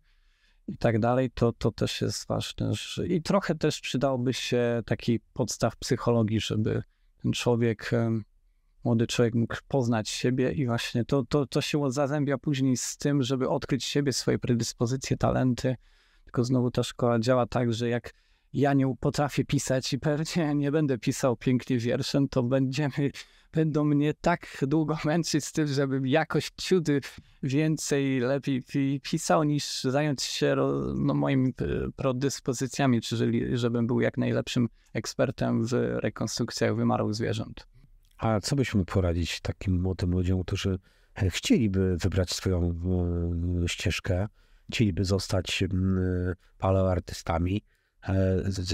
i tak dalej, to też jest ważne. I trochę też przydałoby się taki podstaw psychologii, żeby ten człowiek, młody człowiek mógł poznać siebie i właśnie to się zazębia później z tym, żeby odkryć siebie, swoje predyspozycje, talenty. Tylko znowu ta szkoła działa tak, że jak ja nie potrafię pisać i pewnie nie będę pisał pięknie wierszem, to będą mnie tak długo męczyć z tym, żebym jakoś ciudy więcej, lepiej pisał, niż zająć się moimi predyspozycjami, czyli żebym był jak najlepszym ekspertem w rekonstrukcjach wymarłych zwierząt. A co byś mógł poradzić takim młodym ludziom, którzy chcieliby wybrać swoją ścieżkę, chcieliby zostać paleoartystami?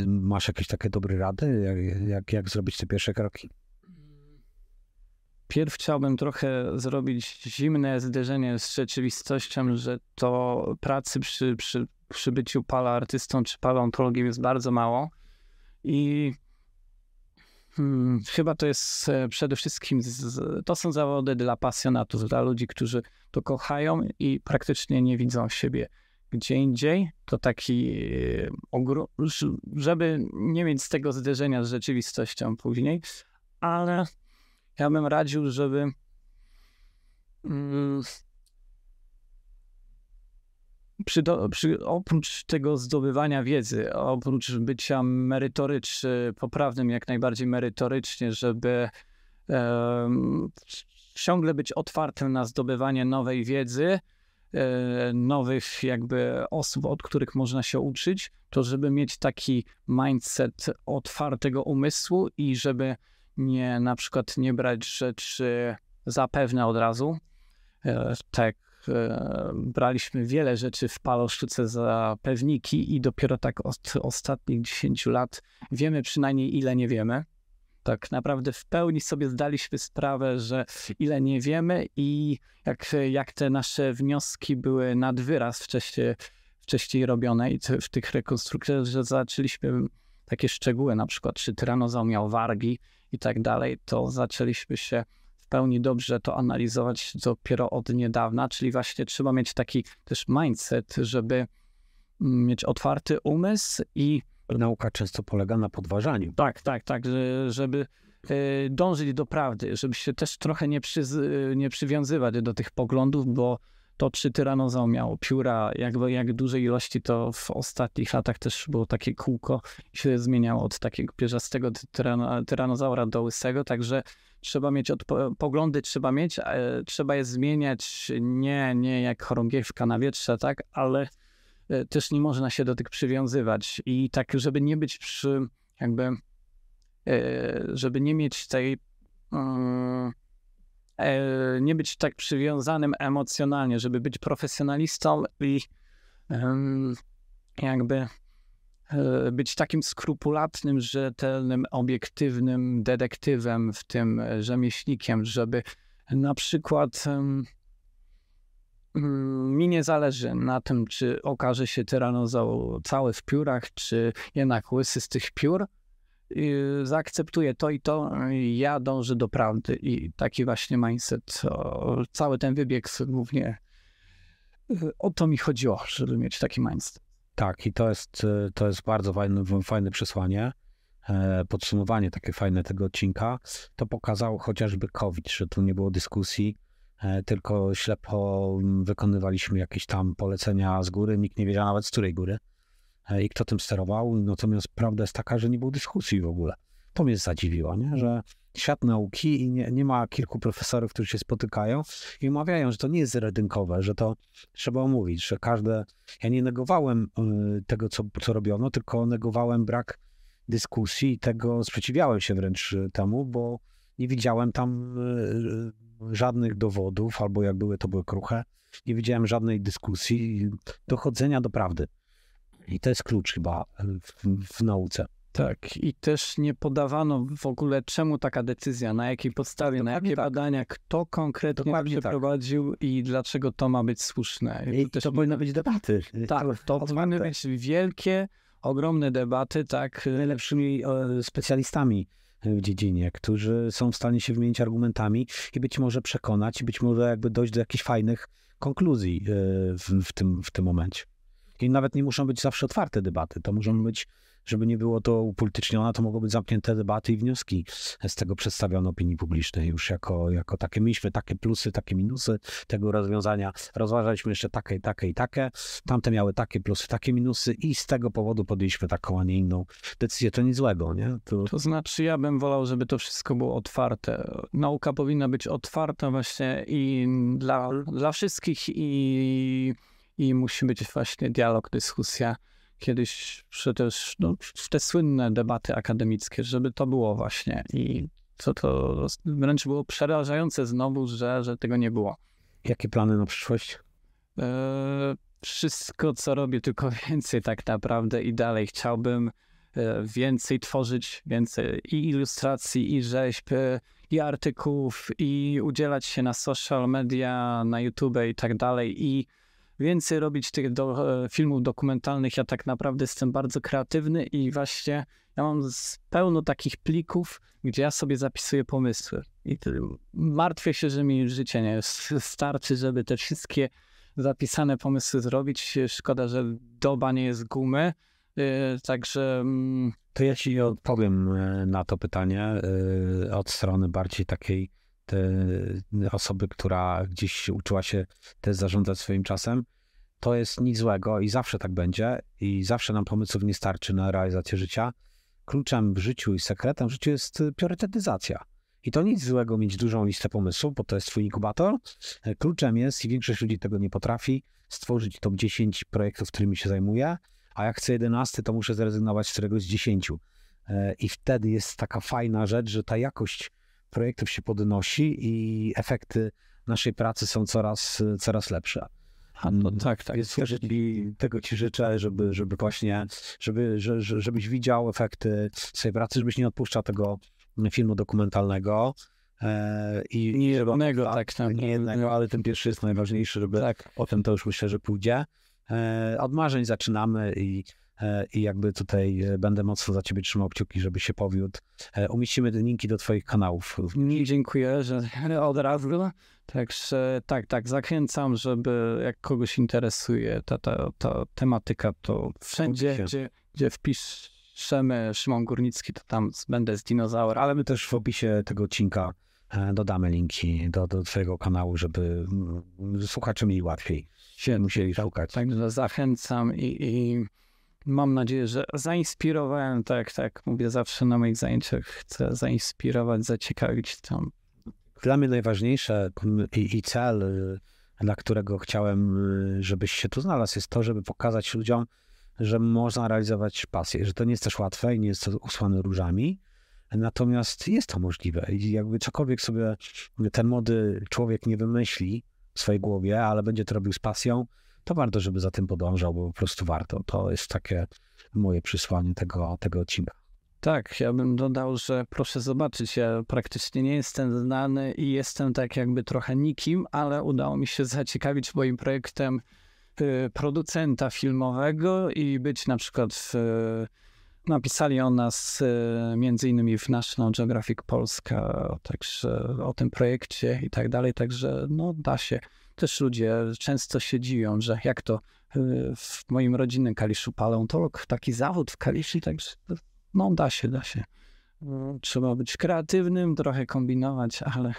Masz jakieś takie dobre rady, jak zrobić te pierwsze kroki? Pierw chciałbym trochę zrobić zimne zderzenie z rzeczywistością, że to pracy przy byciu paleoartystą czy paleontologiem jest bardzo mało i chyba to jest przede wszystkim, to są zawody dla pasjonatów, dla ludzi, którzy to kochają i praktycznie nie widzą siebie gdzie indziej, to taki żeby nie mieć z tego zderzenia z rzeczywistością później, ale ja bym radził, żeby oprócz tego zdobywania wiedzy, oprócz bycia poprawnym jak najbardziej merytorycznie, żeby ciągle być otwartym na zdobywanie nowej wiedzy, nowych jakby osób, od których można się uczyć, to żeby mieć taki mindset otwartego umysłu i żeby nie, na przykład nie brać rzeczy za pewne od razu. Tak, braliśmy wiele rzeczy w paleosztuce za pewniki i dopiero tak od ostatnich 10 lat wiemy przynajmniej, ile nie wiemy. Tak naprawdę w pełni sobie zdaliśmy sprawę, że ile nie wiemy i jak te nasze wnioski były nad wyraz wcześniej robione i w tych rekonstrukcjach, że zaczęliśmy takie szczegóły, na przykład czy tyranozaur miał wargi i tak dalej, to zaczęliśmy się w pełni dobrze to analizować dopiero od niedawna, czyli właśnie trzeba mieć taki też mindset, żeby mieć otwarty umysł i... Nauka często polega na podważaniu. Tak, żeby dążyć do prawdy, żeby się też trochę nie przywiązywać do tych poglądów, bo to czy tyranozaur miał pióra, jak dużej ilości, to w ostatnich latach też było takie kółko i się zmieniało od takiego pierzastego tyranozaura do łysego, także trzeba mieć poglądy, trzeba je zmieniać, nie jak chorągiewka na wietrze, tak, ale też nie można się do tych przywiązywać i tak, żeby nie być żeby nie mieć tej, nie być tak przywiązanym emocjonalnie, żeby być profesjonalistą i być takim skrupulatnym, rzetelnym, obiektywnym detektywem, w tym rzemieślnikiem, żeby na przykład... Mi nie zależy na tym, czy okaże się tyranozaur cały w piórach, czy jednak łysy z tych piór. Zaakceptuję to i to. Ja dążę do prawdy i taki właśnie mindset. Cały ten wybieg głównie o to mi chodziło, żeby mieć taki mindset. Tak, i to jest bardzo fajne przesłanie. Podsumowanie takie fajne tego odcinka. To pokazało chociażby COVID, że tu nie było dyskusji. Tylko ślepo wykonywaliśmy jakieś tam polecenia z góry, nikt nie wiedział nawet z której góry i kto tym sterował, natomiast prawda jest taka, że nie było dyskusji w ogóle. To mnie zadziwiło, nie? Że świat nauki i nie ma kilku profesorów, którzy się spotykają i omawiają, że to nie jest zero-jedynkowe, że to trzeba omówić, że każde... Ja nie negowałem tego, co robiono, tylko negowałem brak dyskusji i tego sprzeciwiałem się wręcz temu, bo nie widziałem tam... żadnych dowodów, albo jak były, to były kruche. Nie widziałem żadnej dyskusji, dochodzenia do prawdy. I to jest klucz chyba w nauce. Tak, i też nie podawano w ogóle, czemu taka decyzja, na jakiej podstawie, dokładnie na jakie badania, kto konkretnie dokładnie przeprowadził i dlaczego to ma być słuszne. I to powinno być debaty. Tak, to powinny być wielkie, ogromne debaty, tak. Najlepszymi specjalistami w dziedzinie, którzy są w stanie się wymienić argumentami i być może przekonać, być może jakby dojść do jakichś fajnych konkluzji w tym momencie. I nawet nie muszą być zawsze otwarte debaty. To muszą być, żeby nie było to upolitycznione, to mogą być zamknięte debaty i wnioski z tego przedstawione opinii publicznej już jako takie. Mieliśmy takie plusy, takie minusy tego rozwiązania. Rozważaliśmy jeszcze takie i takie. Tamte miały takie plusy, takie minusy i z tego powodu podjęliśmy taką, a nie inną decyzję. To nic złego, nie? To znaczy ja bym wolał, żeby to wszystko było otwarte. Nauka powinna być otwarta właśnie i dla wszystkich i musi być właśnie dialog, dyskusja. Kiedyś przecież te słynne debaty akademickie, żeby to było właśnie. I to wręcz było przerażające znowu, że tego nie było. Jakie plany na przyszłość? Wszystko, co robię, tylko więcej tak naprawdę i dalej. Chciałbym więcej tworzyć, więcej i ilustracji, i rzeźb, i artykułów, i udzielać się na social media, na YouTube i tak dalej. I więcej robić tych filmów dokumentalnych. Ja tak naprawdę jestem bardzo kreatywny i właśnie ja mam pełno takich plików, gdzie ja sobie zapisuję pomysły. I martwię się, że mi życie nie starczy, żeby te wszystkie zapisane pomysły zrobić. Szkoda, że doba nie jest gumy. Także... To ja ci odpowiem na to pytanie od strony bardziej takiej osoby, która gdzieś uczyła się też zarządzać swoim czasem. To jest nic złego i zawsze tak będzie i zawsze nam pomysłów nie starczy na realizację życia. Kluczem w życiu i sekretem w życiu jest priorytetyzacja. I to nic złego mieć dużą listę pomysłów, bo to jest twój inkubator. Kluczem jest, i większość ludzi tego nie potrafi, stworzyć top 10 projektów, którymi się zajmuję, a jak chcę 11, to muszę zrezygnować z któregoś z 10. I wtedy jest taka fajna rzecz, że ta jakość projektów się podnosi i efekty naszej pracy są coraz lepsze. A no tak, tak. Więc tego ci życzę, żeby właśnie, żebyś widział efekty swojej pracy, żebyś nie odpuszczał tego filmu dokumentalnego. Nie jednego, nie jednego, ale ten pierwszy jest najważniejszy, żeby potem to już myślę, że pójdzie. Od marzeń zaczynamy i jakby tutaj będę mocno za ciebie trzymał kciuki, żeby się powiódł. Umieścimy linki do twoich kanałów. Dziękuję, że od razu. Także tak, zachęcam, żeby jak kogoś interesuje ta tematyka, to wszędzie, gdzie wpiszemy Szymon Górnicki, to tam będę z dinozaura. Ale my też w opisie tego odcinka dodamy linki do twojego kanału, żeby słuchacze mieli łatwiej. Musieli szukać. Także zachęcam i mam nadzieję, że zainspirowałem, tak mówię zawsze na moich zajęciach, chcę zainspirować, zaciekawić tam. Dla mnie najważniejsze i cel, dla którego chciałem, żebyś się tu znalazł, jest to, żeby pokazać ludziom, że można realizować pasję, że to nie jest też łatwe i nie jest to usłane różami, natomiast jest to możliwe i jakby cokolwiek sobie ten młody człowiek nie wymyśli w swojej głowie, ale będzie to robił z pasją, to warto, żeby za tym podążał, bo po prostu warto. To jest takie moje przysłanie tego odcinka. Tak, ja bym dodał, że proszę zobaczyć, ja praktycznie nie jestem znany i jestem tak jakby trochę nikim, ale udało mi się zaciekawić moim projektem producenta filmowego i być na przykład napisali o nas między innymi w National Geographic Polska, także o tym projekcie i tak dalej, także no da się. Też ludzie często się dziwią, że jak to w moim rodzinnym Kaliszu paleontolog, taki zawód w Kaliszu, także no da się. Trzeba być kreatywnym, trochę kombinować, ale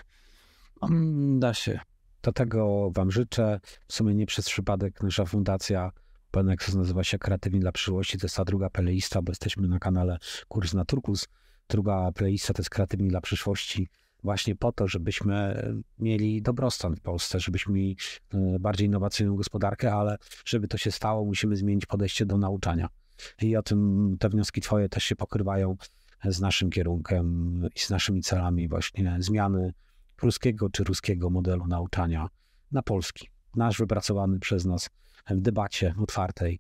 da się. To tego wam życzę. W sumie nie przez przypadek nasza fundacja Open Nexus nazywa się Kreatywni dla Przyszłości. To jest ta druga playlista, bo jesteśmy na kanale Kurs na Turkus. Druga playlista to jest Kreatywni dla Przyszłości. Właśnie po to, żebyśmy mieli dobrostan w Polsce, żebyśmy mieli bardziej innowacyjną gospodarkę, ale żeby to się stało, musimy zmienić podejście do nauczania. I o tym te wnioski twoje też się pokrywają z naszym kierunkiem i z naszymi celami właśnie zmiany polskiego czy ruskiego modelu nauczania na polski. Nasz wypracowany przez nas w debacie otwartej,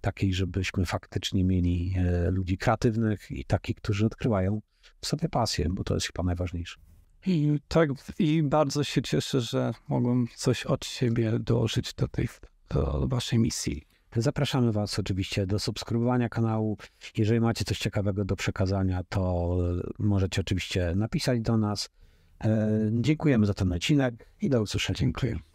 takiej, żebyśmy faktycznie mieli ludzi kreatywnych i takich, którzy odkrywają w sobie pasję, bo to jest chyba najważniejsze. I tak, i bardzo się cieszę, że mogłem coś od siebie dołożyć do waszej misji. Zapraszamy was oczywiście do subskrybowania kanału. Jeżeli macie coś ciekawego do przekazania, to możecie oczywiście napisać do nas. Dziękujemy za ten odcinek i do usłyszenia. Dziękuję.